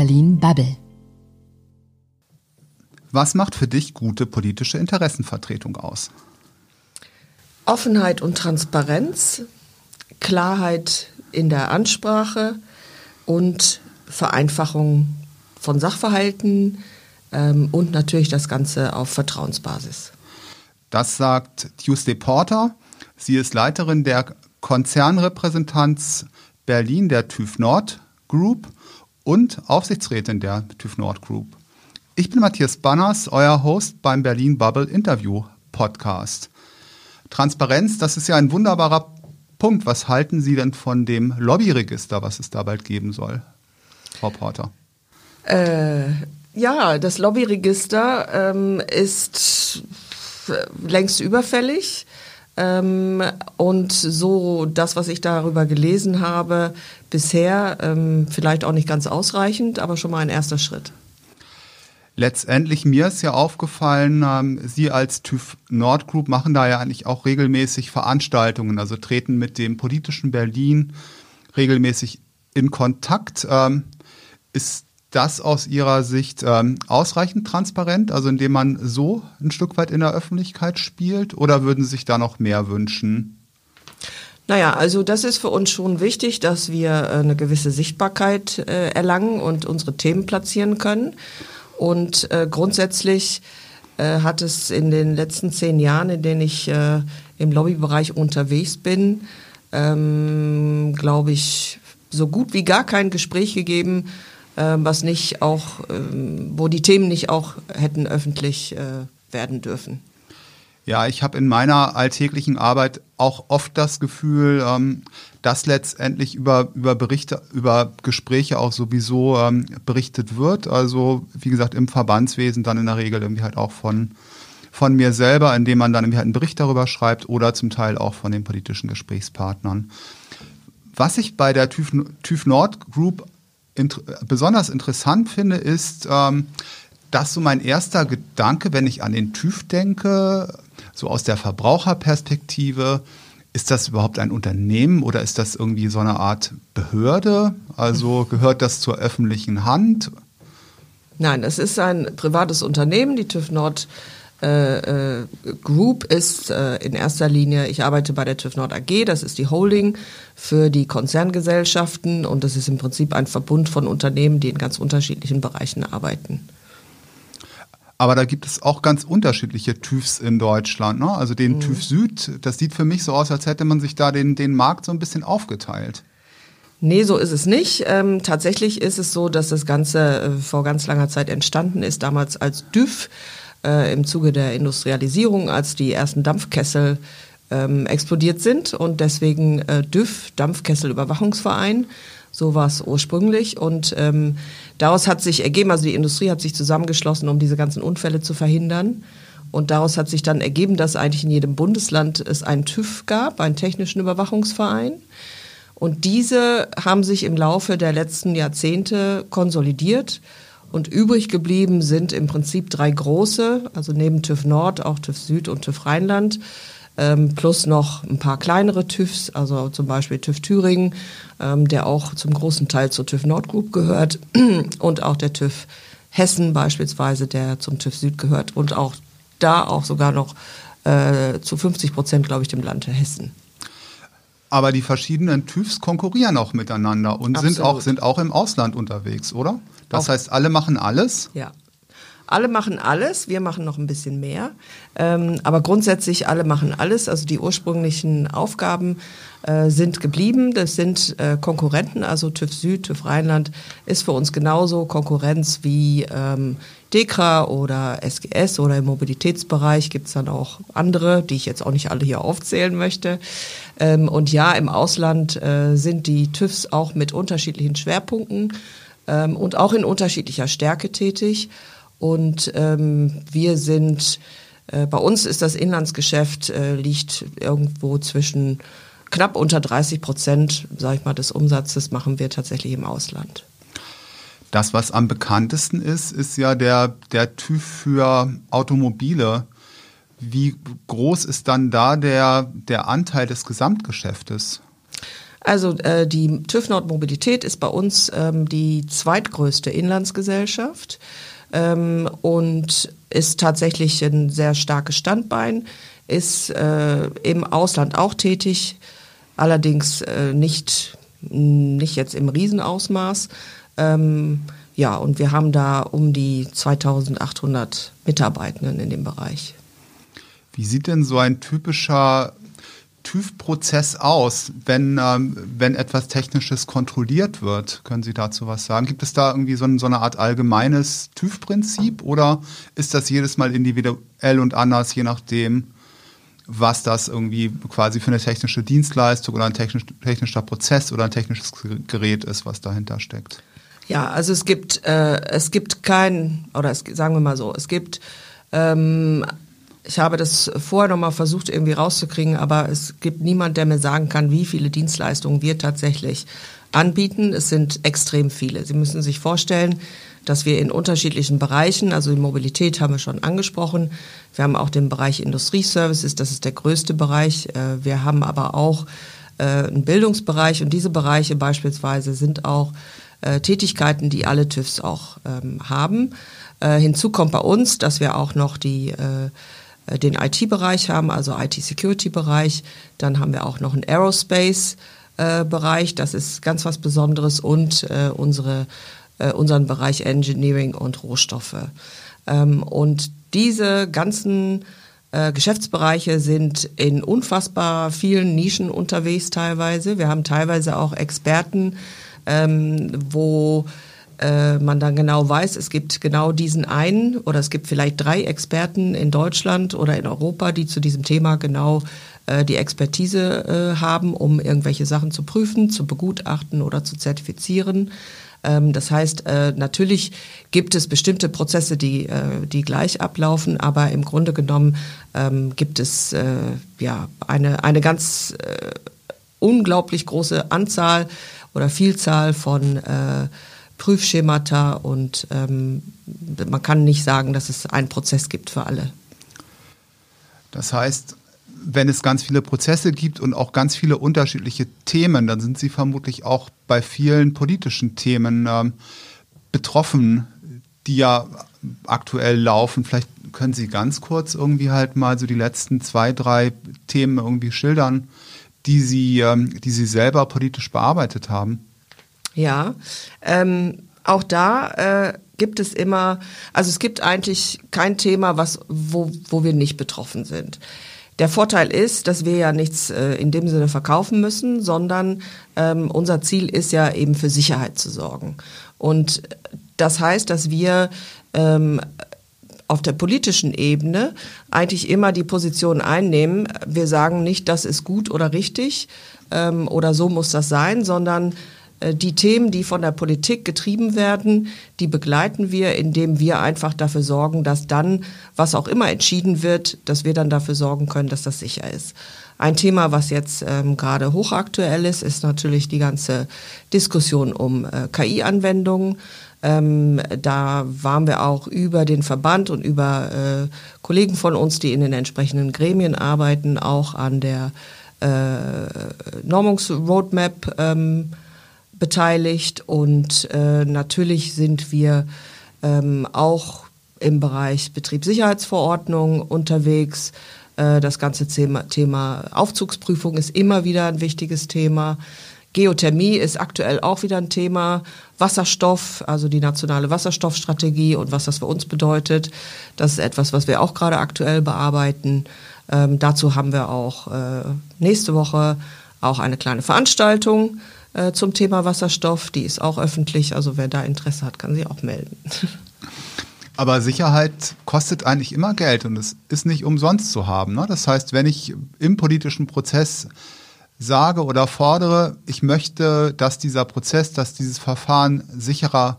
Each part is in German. Berlin-Bubble. Was macht für dich gute politische Interessenvertretung aus? Offenheit und Transparenz, Klarheit in der Ansprache und Vereinfachung von Sachverhalten und natürlich das Ganze auf Vertrauensbasis. Das sagt Tuesday Porter. Sie ist Leiterin der Konzernrepräsentanz Berlin der TÜV Nord Group und Aufsichtsrätin der TÜV Nord Group. Ich bin Matthias Banners, euer Host beim Berlin Bubble Interview Podcast. Transparenz, das ist ja ein wunderbarer Punkt. Was halten Sie denn von dem Lobbyregister, was es da bald geben soll, Frau Porter? Ja, das Lobbyregister ist längst überfällig. Und so das, was ich darüber gelesen habe, bisher vielleicht auch nicht ganz ausreichend, aber schon mal ein erster Schritt. Letztendlich, mir ist ja aufgefallen, Sie als TÜV Nord Group machen da ja eigentlich auch regelmäßig Veranstaltungen, also treten mit dem politischen Berlin regelmäßig in Kontakt. Ist das aus Ihrer Sicht ausreichend transparent, also indem man so ein Stück weit in der Öffentlichkeit spielt, oder würden Sie sich da noch mehr wünschen? Naja, also das ist für uns schon wichtig, dass wir eine gewisse Sichtbarkeit erlangen und unsere Themen platzieren können. Und grundsätzlich hat es in den letzten 10 Jahren, in denen ich im Lobbybereich unterwegs bin, glaube ich, so gut wie gar kein Gespräch gegeben, was nicht auch, wo die Themen nicht auch hätten öffentlich werden dürfen. Ja, ich habe in meiner alltäglichen Arbeit auch oft das Gefühl, dass letztendlich über Berichte, über Gespräche auch sowieso berichtet wird. Also wie gesagt, im Verbandswesen dann in der Regel irgendwie halt auch von mir selber, indem man dann irgendwie halt einen Bericht darüber schreibt oder zum Teil auch von den politischen Gesprächspartnern. Was ich bei der TÜV Nord Group besonders interessant finde, ist, dass so mein erster Gedanke, wenn ich an den TÜV denke, so aus der Verbraucherperspektive, ist das überhaupt ein Unternehmen oder ist das irgendwie so eine Art Behörde? Also gehört das zur öffentlichen Hand? Nein, es ist ein privates Unternehmen. Die TÜV Nord Group ist in erster Linie, ich arbeite bei der TÜV Nord AG, das ist die Holding für die Konzerngesellschaften und das ist im Prinzip ein Verbund von Unternehmen, die in ganz unterschiedlichen Bereichen arbeiten. Aber da gibt es auch ganz unterschiedliche TÜVs in Deutschland, ne? Also den TÜV Süd, das sieht für mich so aus, als hätte man sich da den Markt so ein bisschen aufgeteilt. Nee, so ist es nicht. Tatsächlich ist es so, dass das Ganze vor ganz langer Zeit entstanden ist, damals als TÜV, im Zuge der Industrialisierung, als die ersten Dampfkessel explodiert sind und deswegen DÜV, Dampfkesselüberwachungsverein, so war es ursprünglich und daraus hat sich ergeben, also die Industrie hat sich zusammengeschlossen, um diese ganzen Unfälle zu verhindern und daraus hat sich dann ergeben, dass eigentlich in jedem Bundesland es einen TÜV gab, einen technischen Überwachungsverein und diese haben sich im Laufe der letzten Jahrzehnte konsolidiert. Und übrig geblieben sind im Prinzip 3 große, also neben TÜV Nord auch TÜV Süd und TÜV Rheinland, plus noch ein paar kleinere TÜVs, also zum Beispiel TÜV Thüringen, der auch zum großen Teil zur TÜV Nord Group gehört und auch der TÜV Hessen beispielsweise, der zum TÜV Süd gehört und auch da auch sogar noch zu 50%, glaube ich, dem Land Hessen. Aber die verschiedenen TÜVs konkurrieren auch miteinander und sind auch im Ausland unterwegs, oder? Das heißt, alle machen alles? Ja, alle machen alles. Wir machen noch ein bisschen mehr. Aber grundsätzlich alle machen alles. Also die ursprünglichen Aufgaben sind geblieben. Das sind Konkurrenten, also TÜV Süd, TÜV Rheinland ist für uns genauso Konkurrenz wie DEKRA oder SGS oder im Mobilitätsbereich gibt es dann auch andere, die ich jetzt auch nicht alle hier aufzählen möchte. Und ja, im Ausland sind die TÜVs auch mit unterschiedlichen Schwerpunkten und auch in unterschiedlicher Stärke tätig. Und wir sind, bei uns ist das Inlandsgeschäft, liegt irgendwo zwischen knapp unter 30%, sage ich mal, des Umsatzes machen wir tatsächlich im Ausland. Das, was am bekanntesten ist, ist ja der TÜV für Automobile. Wie groß ist dann da der Anteil des Gesamtgeschäftes? Also die TÜV Nord Mobilität ist bei uns die zweitgrößte Inlandsgesellschaft und ist tatsächlich ein sehr starkes Standbein, ist im Ausland auch tätig, allerdings nicht jetzt im Riesenausmaß. Ja, und wir haben da um die 2800 Mitarbeitenden in dem Bereich. Wie sieht denn so ein typischer TÜV-Prozess aus, wenn etwas Technisches kontrolliert wird? Können Sie dazu was sagen? Gibt es da irgendwie so eine Art allgemeines TÜV-Prinzip oder ist das jedes Mal individuell und anders, je nachdem, was das irgendwie quasi für eine technische Dienstleistung oder ein technischer Prozess oder ein technisches Gerät ist, was dahinter steckt? Ja, also es gibt, ich habe das vorher nochmal versucht irgendwie rauszukriegen, aber es gibt niemand, der mir sagen kann, wie viele Dienstleistungen wir tatsächlich anbieten. Es sind extrem viele. Sie müssen sich vorstellen, dass wir in unterschiedlichen Bereichen, also die Mobilität haben wir schon angesprochen, wir haben auch den Bereich Industrieservices, das ist der größte Bereich. Wir haben aber auch einen Bildungsbereich und diese Bereiche beispielsweise sind auch Tätigkeiten, die alle TÜVs auch haben. Hinzu kommt bei uns, dass wir auch noch den IT-Bereich haben, also IT-Security-Bereich. Dann haben wir auch noch einen Aerospace-Bereich, das ist ganz was Besonderes und unseren Bereich Engineering und Rohstoffe. Und diese ganzen Geschäftsbereiche sind in unfassbar vielen Nischen unterwegs teilweise. Wir haben teilweise auch Experten, wo man dann genau weiß, es gibt genau diesen einen oder es gibt vielleicht 3 Experten in Deutschland oder in Europa, die zu diesem Thema genau die Expertise haben, um irgendwelche Sachen zu prüfen, zu begutachten oder zu zertifizieren. Das heißt, natürlich gibt es bestimmte Prozesse, die gleich ablaufen, aber im Grunde genommen gibt es ja eine ganz unglaublich große Anzahl oder Vielzahl von Prüfschemata und man kann nicht sagen, dass es einen Prozess gibt für alle. Das heißt, wenn es ganz viele Prozesse gibt und auch ganz viele unterschiedliche Themen, dann sind Sie vermutlich auch bei vielen politischen Themen betroffen, die ja aktuell laufen. Vielleicht können Sie ganz kurz irgendwie halt mal so die letzten 2, 3 Themen irgendwie schildern, die Sie selber politisch bearbeitet haben. Ja, auch da gibt es immer, also es gibt eigentlich kein Thema, wo wir nicht betroffen sind. Der Vorteil ist, dass wir ja nichts in dem Sinne verkaufen müssen, sondern unser Ziel ist ja eben für Sicherheit zu sorgen. Und das heißt, dass wir auf der politischen Ebene eigentlich immer die Position einnehmen, wir sagen nicht, das ist gut oder richtig oder so muss das sein, sondern die Themen, die von der Politik getrieben werden, die begleiten wir, indem wir einfach dafür sorgen, dass dann, was auch immer entschieden wird, dass wir dann dafür sorgen können, dass das sicher ist. Ein Thema, was jetzt gerade hochaktuell ist, ist natürlich die ganze Diskussion um KI-Anwendungen. Da waren wir auch über den Verband und über Kollegen von uns, die in den entsprechenden Gremien arbeiten, auch an der Normungsroadmap beteiligt und natürlich sind wir auch im Bereich Betriebssicherheitsverordnung unterwegs. Das ganze Thema Aufzugsprüfung ist immer wieder ein wichtiges Thema. Geothermie ist aktuell auch wieder ein Thema. Wasserstoff, also die nationale Wasserstoffstrategie und was das für uns bedeutet, das ist etwas, was wir auch gerade aktuell bearbeiten. Dazu haben wir auch nächste Woche auch eine kleine Veranstaltung zum Thema Wasserstoff, die ist auch öffentlich, also wer da Interesse hat, kann sich auch melden. Aber Sicherheit kostet eigentlich immer Geld und es ist nicht umsonst zu haben, ne? Das heißt, wenn ich im politischen Prozess sage oder fordere, ich möchte, dass dieser Prozess, dass dieses Verfahren sicherer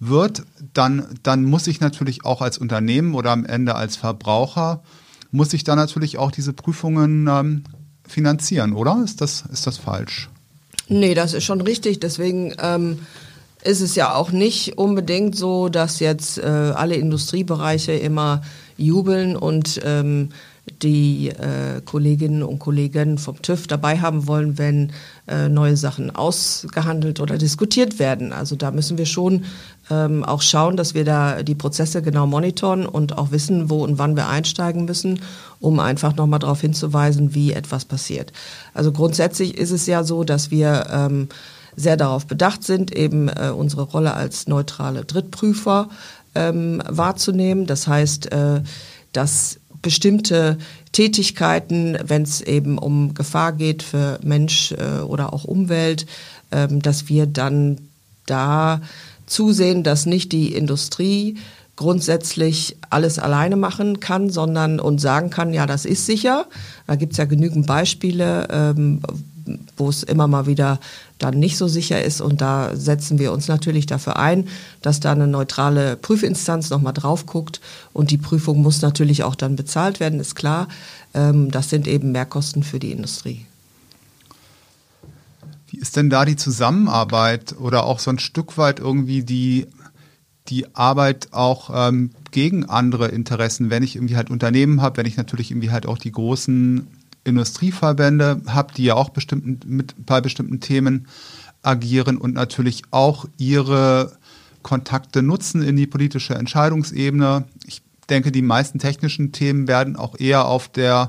wird, dann muss ich natürlich auch als Unternehmen oder am Ende als Verbraucher, muss ich dann natürlich auch diese Prüfungen finanzieren, oder? Ist das falsch? Nee, das ist schon richtig. Deswegen ist es ja auch nicht unbedingt so, dass jetzt alle Industriebereiche immer jubeln und die Kolleginnen und Kollegen vom TÜV dabei haben wollen, wenn neue Sachen ausgehandelt oder diskutiert werden. Also da müssen wir schon auch schauen, dass wir da die Prozesse genau monitoren und auch wissen, wo und wann wir einsteigen müssen, um einfach nochmal darauf hinzuweisen, wie etwas passiert. Also grundsätzlich ist es ja so, dass wir sehr darauf bedacht sind, eben unsere Rolle als neutrale Drittprüfer wahrzunehmen. Das heißt, dass bestimmte Tätigkeiten, wenn es eben um Gefahr geht für Mensch oder auch Umwelt, dass wir dann da zusehen, dass nicht die Industrie grundsätzlich alles alleine machen kann, sondern und sagen kann, ja, das ist sicher. Da gibt es ja genügend Beispiele, wo es immer mal wieder dann nicht so sicher ist. Und da setzen wir uns natürlich dafür ein, dass da eine neutrale Prüfinstanz nochmal drauf guckt. Und die Prüfung muss natürlich auch dann bezahlt werden, ist klar. Das sind eben Mehrkosten für die Industrie. Wie ist denn da die Zusammenarbeit oder auch so ein Stück weit irgendwie die Arbeit auch gegen andere Interessen? Wenn ich irgendwie halt Unternehmen habe, wenn ich natürlich irgendwie halt auch die großen Industrieverbände habe, die ja auch bei bestimmten Themen agieren und natürlich auch ihre Kontakte nutzen in die politische Entscheidungsebene. Ich denke, die meisten technischen Themen werden auch eher auf der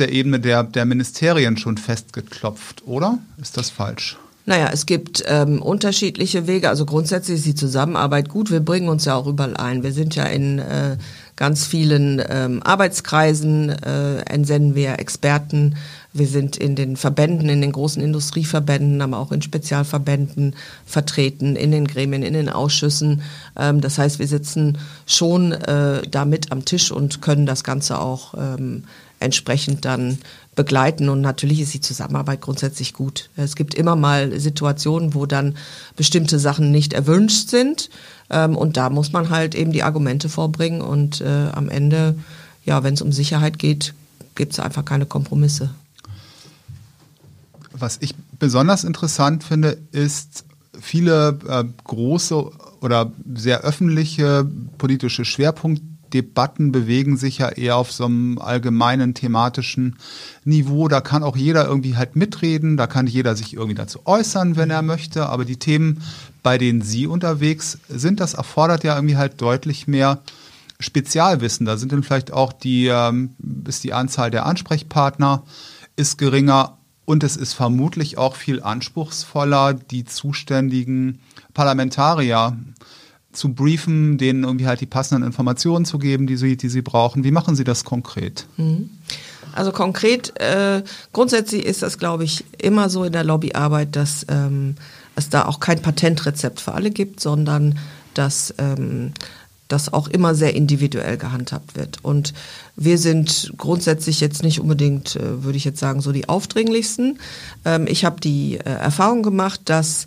Ebene der Ministerien schon festgeklopft, oder? Ist das falsch? Naja, es gibt unterschiedliche Wege. Also grundsätzlich ist die Zusammenarbeit gut. Wir bringen uns ja auch überall ein. Wir sind ja in ganz vielen Arbeitskreisen, entsenden wir Experten. Wir sind in den Verbänden, in den großen Industrieverbänden, aber auch in Spezialverbänden vertreten, in den Gremien, in den Ausschüssen. Das heißt, wir sitzen schon da mit am Tisch und können das Ganze auch entsprechend dann begleiten. Und natürlich ist die Zusammenarbeit grundsätzlich gut. Es gibt immer mal Situationen, wo dann bestimmte Sachen nicht erwünscht sind. Und da muss man halt eben die Argumente vorbringen. Und am Ende, ja, wenn es um Sicherheit geht, gibt es einfach keine Kompromisse. Was ich besonders interessant finde, ist, viele große oder sehr öffentliche politische Schwerpunkte, Debatten bewegen sich ja eher auf so einem allgemeinen thematischen Niveau. Da kann auch jeder irgendwie halt mitreden, da kann jeder sich irgendwie dazu äußern, wenn er möchte. Aber die Themen, bei denen Sie unterwegs sind, das erfordert ja irgendwie halt deutlich mehr Spezialwissen. Da sind dann vielleicht auch die Anzahl der Ansprechpartner ist geringer und es ist vermutlich auch viel anspruchsvoller, die zuständigen Parlamentarier zu briefen, denen irgendwie halt die passenden Informationen zu geben, die sie brauchen. Wie machen Sie das konkret? Also konkret, grundsätzlich ist das, glaube ich, immer so in der Lobbyarbeit, dass es da auch kein Patentrezept für alle gibt, sondern dass das auch immer sehr individuell gehandhabt wird. Und wir sind grundsätzlich jetzt nicht unbedingt, würde ich jetzt sagen, so die Aufdringlichsten. Ich habe die Erfahrung gemacht, dass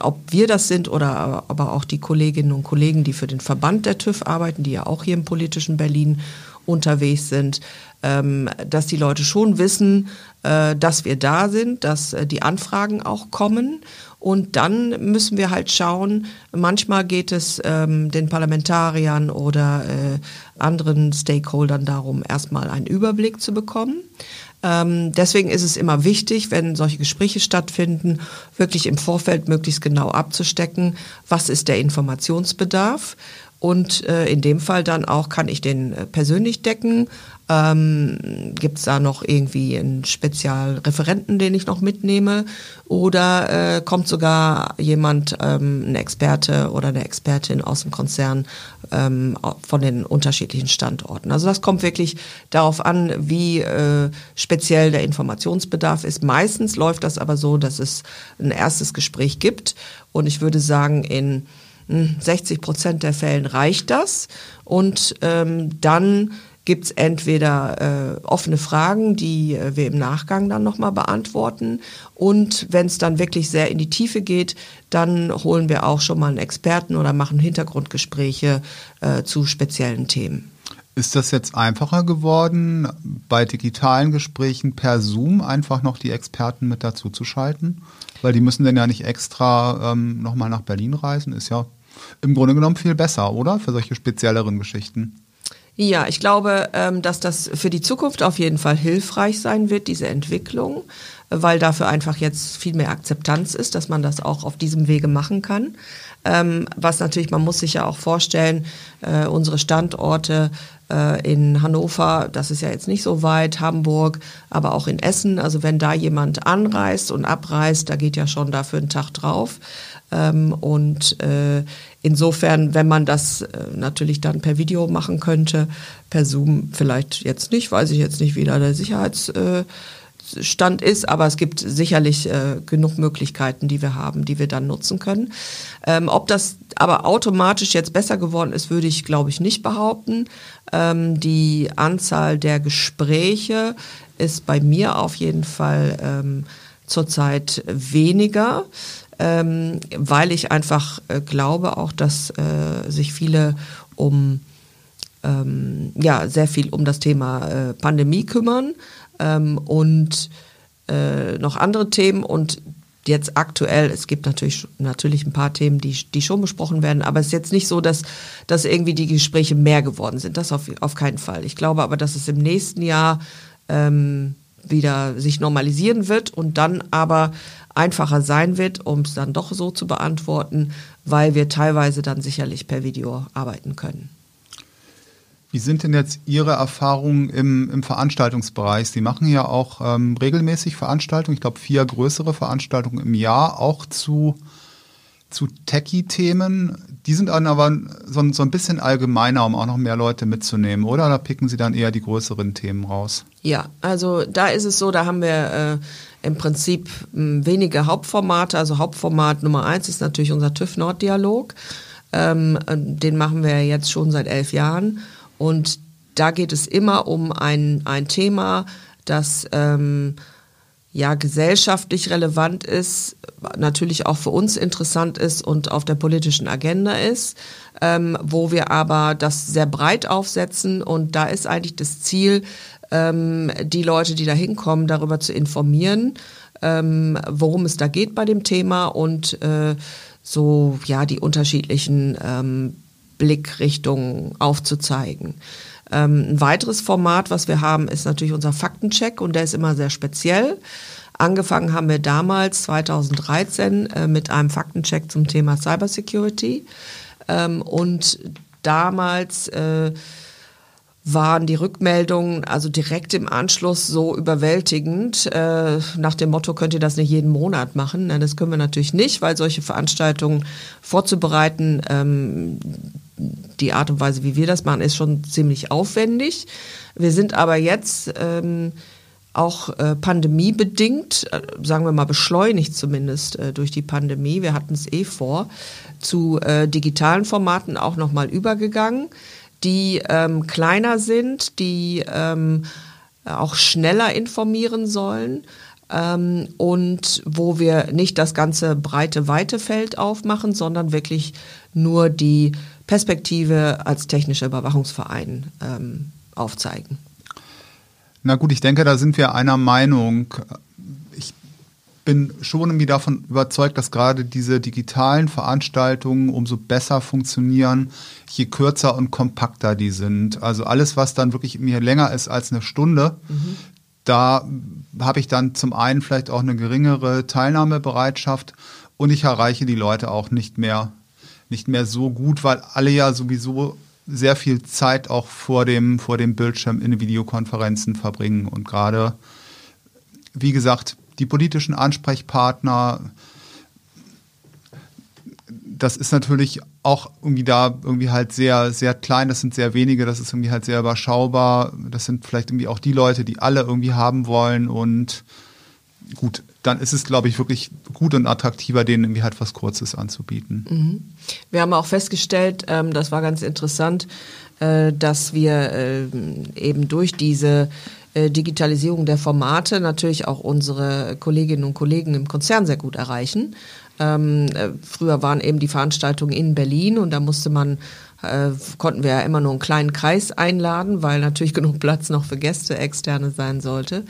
ob wir das sind oder aber auch die Kolleginnen und Kollegen, die für den Verband der TÜV arbeiten, die ja auch hier im politischen Berlin unterwegs sind, dass die Leute schon wissen, dass wir da sind, dass die Anfragen auch kommen. Und dann müssen wir halt schauen, manchmal geht es den Parlamentariern oder anderen Stakeholdern darum, erstmal einen Überblick zu bekommen. Deswegen ist es immer wichtig, wenn solche Gespräche stattfinden, wirklich im Vorfeld möglichst genau abzustecken, was ist der Informationsbedarf und in dem Fall dann auch, kann ich den persönlich decken, gibt es da noch irgendwie einen Spezialreferenten, den ich noch mitnehme oder kommt sogar jemand, ein Experte oder eine Expertin aus dem Konzern von den unterschiedlichen Standorten. Also das kommt wirklich darauf an, wie speziell der Informationsbedarf ist. Meistens läuft das aber so, dass es ein erstes Gespräch gibt und ich würde sagen, in 60% der Fällen reicht das und dann gibt es entweder offene Fragen, die wir im Nachgang dann nochmal beantworten. Und wenn es dann wirklich sehr in die Tiefe geht, dann holen wir auch schon mal einen Experten oder machen Hintergrundgespräche zu speziellen Themen. Ist das jetzt einfacher geworden, bei digitalen Gesprächen per Zoom einfach noch die Experten mit dazu zu schalten? Weil die müssen dann ja nicht extra nochmal nach Berlin reisen. Ist ja im Grunde genommen viel besser, oder? Für solche spezielleren Geschichten. Ja, ich glaube, dass das für die Zukunft auf jeden Fall hilfreich sein wird, diese Entwicklung, weil dafür einfach jetzt viel mehr Akzeptanz ist, dass man das auch auf diesem Wege machen kann. Was natürlich, man muss sich ja auch vorstellen, unsere Standorte in Hannover, das ist ja jetzt nicht so weit, Hamburg, aber auch in Essen. Also wenn da jemand anreist und abreist, da geht ja schon dafür ein Tag drauf. Und insofern, wenn man das natürlich dann per Video machen könnte, per Zoom vielleicht jetzt nicht, weiß ich jetzt nicht, wie da der Sicherheitsstand ist, aber es gibt sicherlich genug Möglichkeiten, die wir haben, die wir dann nutzen können. Ob das aber automatisch jetzt besser geworden ist, würde ich, glaube ich, nicht behaupten. Die Anzahl der Gespräche ist bei mir auf jeden Fall zurzeit weniger, weil ich einfach glaube auch, dass sich viele sehr viel um das Thema Pandemie kümmern und noch andere Themen. Und jetzt aktuell, es gibt natürlich ein paar Themen, die schon besprochen werden, aber es ist jetzt nicht so, dass irgendwie die Gespräche mehr geworden sind. Das auf keinen Fall. Ich glaube aber, dass es im nächsten Jahr wieder sich normalisieren wird und dann aber einfacher sein wird, um es dann doch so zu beantworten, weil wir teilweise dann sicherlich per Video arbeiten können. Wie sind denn jetzt Ihre Erfahrungen im Veranstaltungsbereich? Sie machen ja auch regelmäßig Veranstaltungen, ich glaube 4 größere Veranstaltungen im Jahr, auch zu Techie-Themen. Die sind aber so ein bisschen allgemeiner, um auch noch mehr Leute mitzunehmen, oder? Da picken Sie dann eher die größeren Themen raus? Ja, also da ist es so, da haben wir im Prinzip wenige Hauptformate. Also Hauptformat Nummer 1 ist natürlich unser TÜV Nord Dialog. Den machen wir jetzt schon seit 11 Jahren. Und da geht es immer um ein Thema, das gesellschaftlich relevant ist, natürlich auch für uns interessant ist und auf der politischen Agenda ist, wo wir aber das sehr breit aufsetzen. Und da ist eigentlich das Ziel, die Leute, die da hinkommen, darüber zu informieren, worum es da geht bei dem Thema und die unterschiedlichen Blickrichtungen aufzuzeigen. Ein weiteres Format, was wir haben, ist natürlich unser Faktencheck, und der ist immer sehr speziell. Angefangen haben wir damals, 2013, mit einem Faktencheck zum Thema Cybersecurity. Und damals waren die Rückmeldungen also direkt im Anschluss so überwältigend, nach dem Motto, könnt ihr das nicht jeden Monat machen? Na, das können wir natürlich nicht, weil solche Veranstaltungen vorzubereiten, die Art und Weise, wie wir das machen, ist schon ziemlich aufwendig. Wir sind aber jetzt auch pandemiebedingt, sagen wir mal beschleunigt zumindest durch die Pandemie, wir hatten es vor, zu digitalen Formaten auch nochmal übergegangen, die kleiner sind, die auch schneller informieren sollen. Und wo wir nicht das ganze breite, weite Feld aufmachen, sondern wirklich nur die Perspektive als technischer Überwachungsverein aufzeigen. Na gut, ich denke, da sind wir einer Meinung. Ich bin schon wieder davon überzeugt, dass gerade diese digitalen Veranstaltungen umso besser funktionieren, je kürzer und kompakter die sind. Also alles, was dann wirklich mir länger ist als eine Stunde, da habe ich dann zum einen vielleicht auch eine geringere Teilnahmebereitschaft und ich erreiche die Leute auch nicht mehr so gut, weil alle ja sowieso sehr viel Zeit auch vor dem Bildschirm in Videokonferenzen verbringen. Und gerade, wie gesagt, die politischen Ansprechpartner, das ist natürlich auch irgendwie halt sehr, sehr klein, das sind sehr wenige, das ist irgendwie halt sehr überschaubar, das sind vielleicht irgendwie auch die Leute, die alle irgendwie haben wollen, und gut, dann ist es, glaube ich, wirklich gut und attraktiver, denen irgendwie halt was Kurzes anzubieten. Mhm. Wir haben auch festgestellt, das war ganz interessant, dass wir eben durch diese Digitalisierung der Formate natürlich auch unsere Kolleginnen und Kollegen im Konzern sehr gut erreichen. Früher waren eben die Veranstaltungen in Berlin und da musste man konnten wir ja immer nur einen kleinen Kreis einladen, weil natürlich genug Platz noch für Gäste, Externe sein sollte.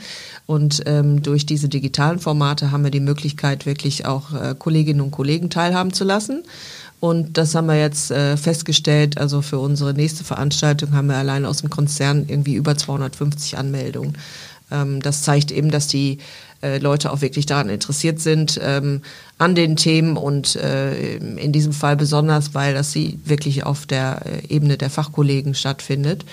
Und durch diese digitalen Formate haben wir die Möglichkeit, wirklich auch Kolleginnen und Kollegen teilhaben zu lassen. Und das haben wir jetzt festgestellt, also für unsere nächste Veranstaltung haben wir allein aus dem Konzern irgendwie über 250 Anmeldungen. Das zeigt eben, dass die Leute auch wirklich daran interessiert sind, an den Themen und in diesem Fall besonders, weil das sie wirklich auf der Ebene der Fachkollegen stattfindet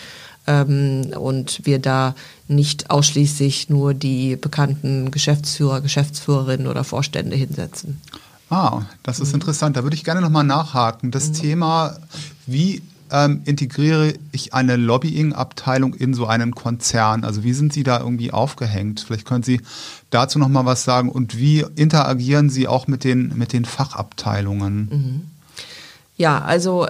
und wir da nicht ausschließlich nur die bekannten Geschäftsführer, Geschäftsführerinnen oder Vorstände hinsetzen. Ah, das ist interessant. Da würde ich gerne nochmal nachhaken. Das Thema, wie integriere ich eine Lobbying-Abteilung in so einen Konzern? Also wie sind Sie da irgendwie aufgehängt? Vielleicht können Sie dazu noch mal was sagen. Und wie interagieren Sie auch mit den Fachabteilungen? Mhm. Ja, also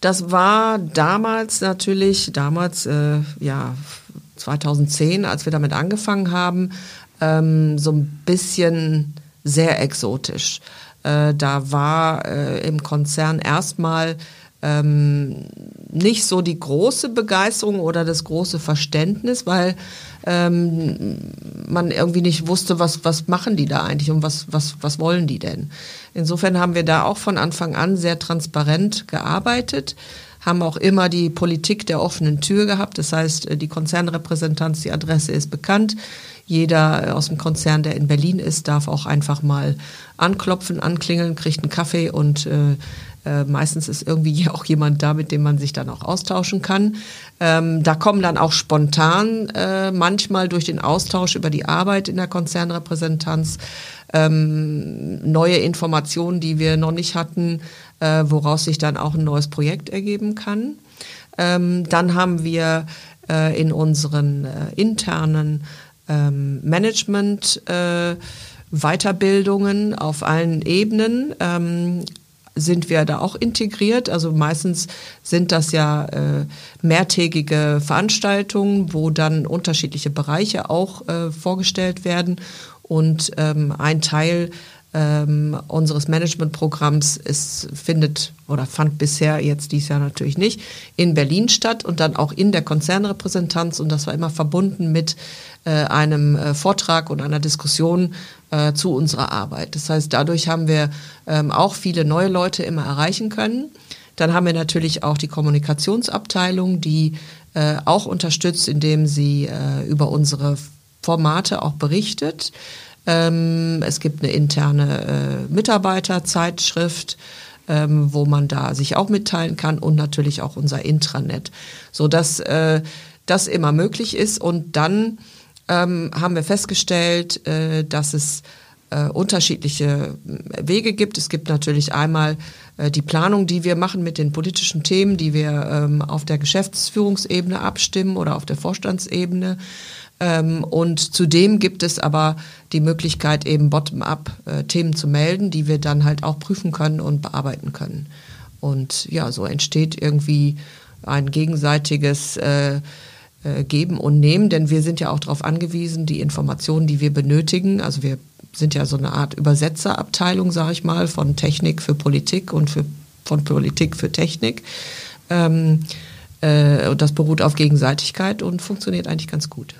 das war damals, 2010, als wir damit angefangen haben, so ein bisschen sehr exotisch. Da war im Konzern erstmal nicht so die große Begeisterung oder das große Verständnis, weil man irgendwie nicht wusste, was machen die da eigentlich und was wollen die denn. Insofern haben wir da auch von Anfang an sehr transparent gearbeitet, haben auch immer die Politik der offenen Tür gehabt. Das heißt, die Konzernrepräsentanz, die Adresse ist bekannt. Jeder aus dem Konzern, der in Berlin ist, darf auch einfach mal anklopfen, anklingeln, kriegt einen Kaffee und meistens ist irgendwie auch jemand da, mit dem man sich dann auch austauschen kann. Da kommen dann auch spontan manchmal durch den Austausch über die Arbeit in der Konzernrepräsentanz neue Informationen, die wir noch nicht hatten, woraus sich dann auch ein neues Projekt ergeben kann. Dann haben wir in unseren internen Management Weiterbildungen auf allen Ebenen sind wir da auch integriert. Also meistens sind das ja mehrtägige Veranstaltungen, wo dann unterschiedliche Bereiche auch vorgestellt werden. Und ein Teil unseres Managementprogramms fand bisher jetzt dieses Jahr natürlich nicht, in Berlin statt und dann auch in der Konzernrepräsentanz. Und das war immer verbunden mit einem Vortrag und einer Diskussion zu unserer Arbeit. Das heißt, dadurch haben wir auch viele neue Leute immer erreichen können. Dann haben wir natürlich auch die Kommunikationsabteilung, die auch unterstützt, indem sie über unsere Formate auch berichtet. Es gibt eine interne Mitarbeiterzeitschrift, wo man da sich auch mitteilen kann und natürlich auch unser Intranet, sodass das immer möglich ist. Und dann haben wir festgestellt, dass es unterschiedliche Wege gibt. Es gibt natürlich einmal die Planung, die wir machen mit den politischen Themen, die wir auf der Geschäftsführungsebene abstimmen oder auf der Vorstandsebene. Und zudem gibt es aber die Möglichkeit, eben bottom-up Themen zu melden, die wir dann halt auch prüfen können und bearbeiten können. Und ja, so entsteht irgendwie ein gegenseitiges Geben und Nehmen, denn wir sind ja auch darauf angewiesen, die Informationen, die wir benötigen, also wir sind ja so eine Art Übersetzerabteilung, sage ich mal, von Technik für Politik und von Politik für Technik. Und das beruht auf Gegenseitigkeit und funktioniert eigentlich ganz gut.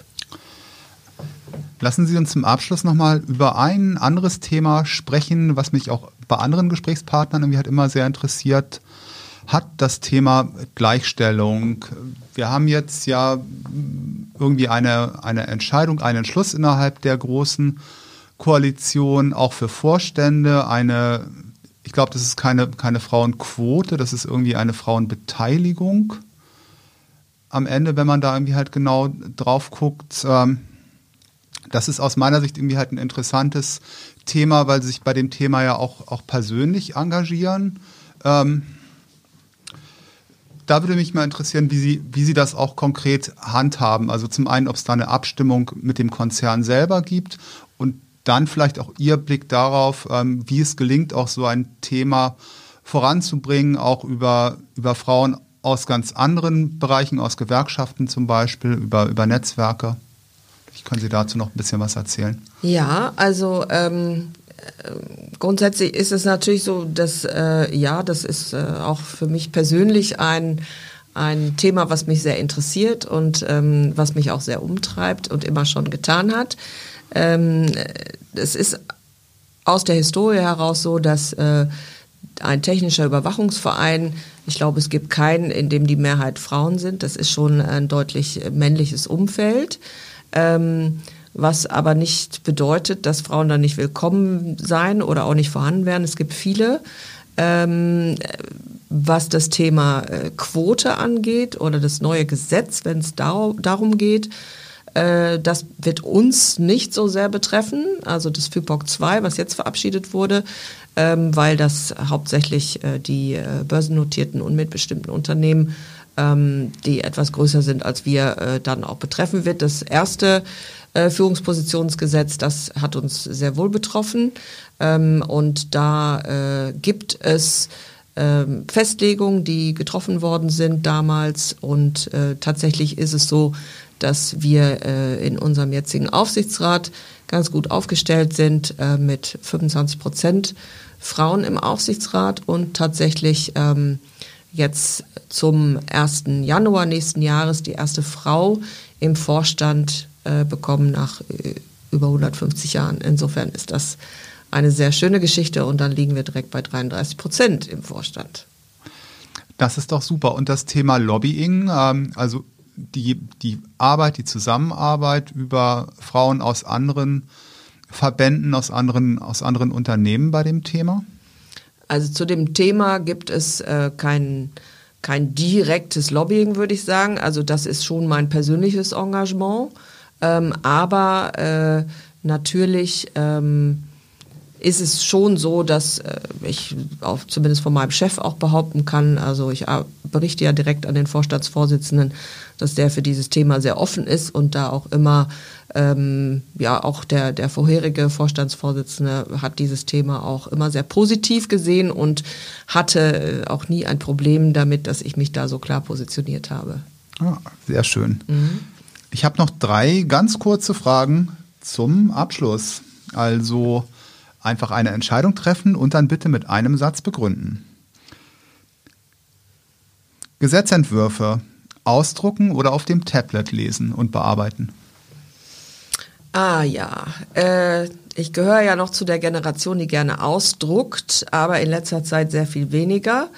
Lassen Sie uns zum Abschluss nochmal über ein anderes Thema sprechen, was mich auch bei anderen Gesprächspartnern irgendwie halt immer sehr interessiert hat, das Thema Gleichstellung. Wir haben jetzt ja irgendwie eine Entscheidung, einen Entschluss innerhalb der großen Koalition, auch für Vorstände, ich glaube, das ist keine Frauenquote, das ist irgendwie eine Frauenbeteiligung. Am Ende, wenn man da irgendwie halt genau drauf guckt, das ist aus meiner Sicht irgendwie halt ein interessantes Thema, weil sie sich bei dem Thema ja auch persönlich engagieren. Da würde mich mal interessieren, wie Sie das auch konkret handhaben. Also zum einen, ob es da eine Abstimmung mit dem Konzern selber gibt und dann vielleicht auch Ihr Blick darauf, wie es gelingt, auch so ein Thema voranzubringen, auch über Frauen aus ganz anderen Bereichen, aus Gewerkschaften zum Beispiel, über Netzwerke. Können Sie dazu noch ein bisschen was erzählen? Ja, also grundsätzlich ist es natürlich so, dass das ist auch für mich persönlich ein Thema, was mich sehr interessiert und was mich auch sehr umtreibt und immer schon getan hat. Es ist aus der Historie heraus so, dass ein technischer Überwachungsverein, ich glaube, es gibt keinen, in dem die Mehrheit Frauen sind. Das ist schon ein deutlich männliches Umfeld. Was aber nicht bedeutet, dass Frauen da nicht willkommen sein oder auch nicht vorhanden wären. Es gibt viele. Was das Thema Quote angeht oder das neue Gesetz, wenn es darum geht, das wird uns nicht so sehr betreffen. Also das FIPOC 2, was jetzt verabschiedet wurde, weil das hauptsächlich die börsennotierten und mitbestimmten Unternehmen, die etwas größer sind als wir, dann auch betreffen wird. Das erste Führungspositionsgesetz, das hat uns sehr wohl betroffen. Und da gibt es Festlegungen, die getroffen worden sind damals. Und tatsächlich ist es so, dass wir in unserem jetzigen Aufsichtsrat ganz gut aufgestellt sind mit 25% Frauen im Aufsichtsrat und tatsächlich jetzt zum 1. Januar nächsten Jahres die erste Frau im Vorstand bekommen nach über 150 Jahren. Insofern ist das eine sehr schöne Geschichte und dann liegen wir direkt bei 33% im Vorstand. Das ist doch super. Und das Thema Lobbying, also die Arbeit, die Zusammenarbeit über Frauen aus anderen Verbänden, aus anderen Unternehmen bei dem Thema? Also zu dem Thema gibt es kein direktes Lobbying, würde ich sagen. Also das ist schon mein persönliches Engagement. Aber natürlich ist es schon so, dass ich auch zumindest von meinem Chef auch behaupten kann, also ich berichte ja direkt an den Vorstandsvorsitzenden, dass der für dieses Thema sehr offen ist und da auch immer, auch der vorherige Vorstandsvorsitzende hat dieses Thema auch immer sehr positiv gesehen und hatte auch nie ein Problem damit, dass ich mich da so klar positioniert habe. Ah, sehr schön. Mhm. Ich habe noch 3 ganz kurze Fragen zum Abschluss. Also einfach eine Entscheidung treffen und dann bitte mit einem Satz begründen. Gesetzentwürfe ausdrucken oder auf dem Tablet lesen und bearbeiten? Ah ja, ich gehöre ja noch zu der Generation, die gerne ausdruckt, aber in letzter Zeit sehr viel weniger.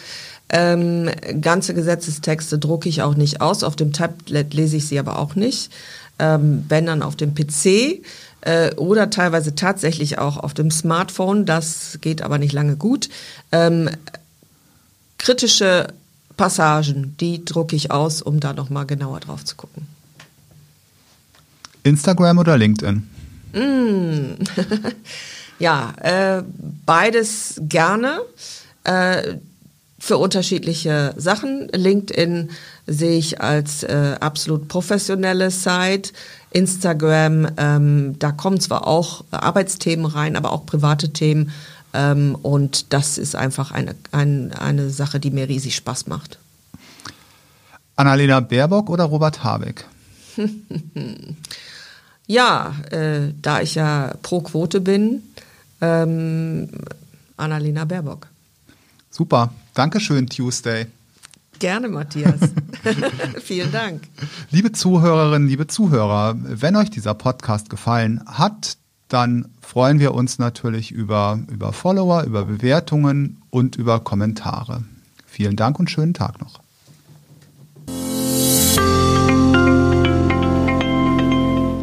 Ganze Gesetzestexte drucke ich auch nicht aus, auf dem Tablet lese ich sie aber auch nicht. Wenn dann auf dem PC oder teilweise tatsächlich auch auf dem Smartphone, das geht aber nicht lange gut. Kritische Passagen, die drucke ich aus, um da nochmal genauer drauf zu gucken. Instagram oder LinkedIn? Ja, beides gerne. Für unterschiedliche Sachen. LinkedIn sehe ich als absolut professionelle Site. Instagram, da kommen zwar auch Arbeitsthemen rein, aber auch private Themen. Und das ist einfach eine Sache, die mir riesig Spaß macht. Annalena Baerbock oder Robert Habeck? Ja, da ich ja pro Quote bin, Annalena Baerbock. Super. Dankeschön, Tuesday. Gerne, Matthias. Vielen Dank. Liebe Zuhörerinnen, liebe Zuhörer, wenn euch dieser Podcast gefallen hat, dann freuen wir uns natürlich über Follower, über Bewertungen und über Kommentare. Vielen Dank und schönen Tag noch.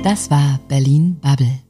Das war Berlin Bubble.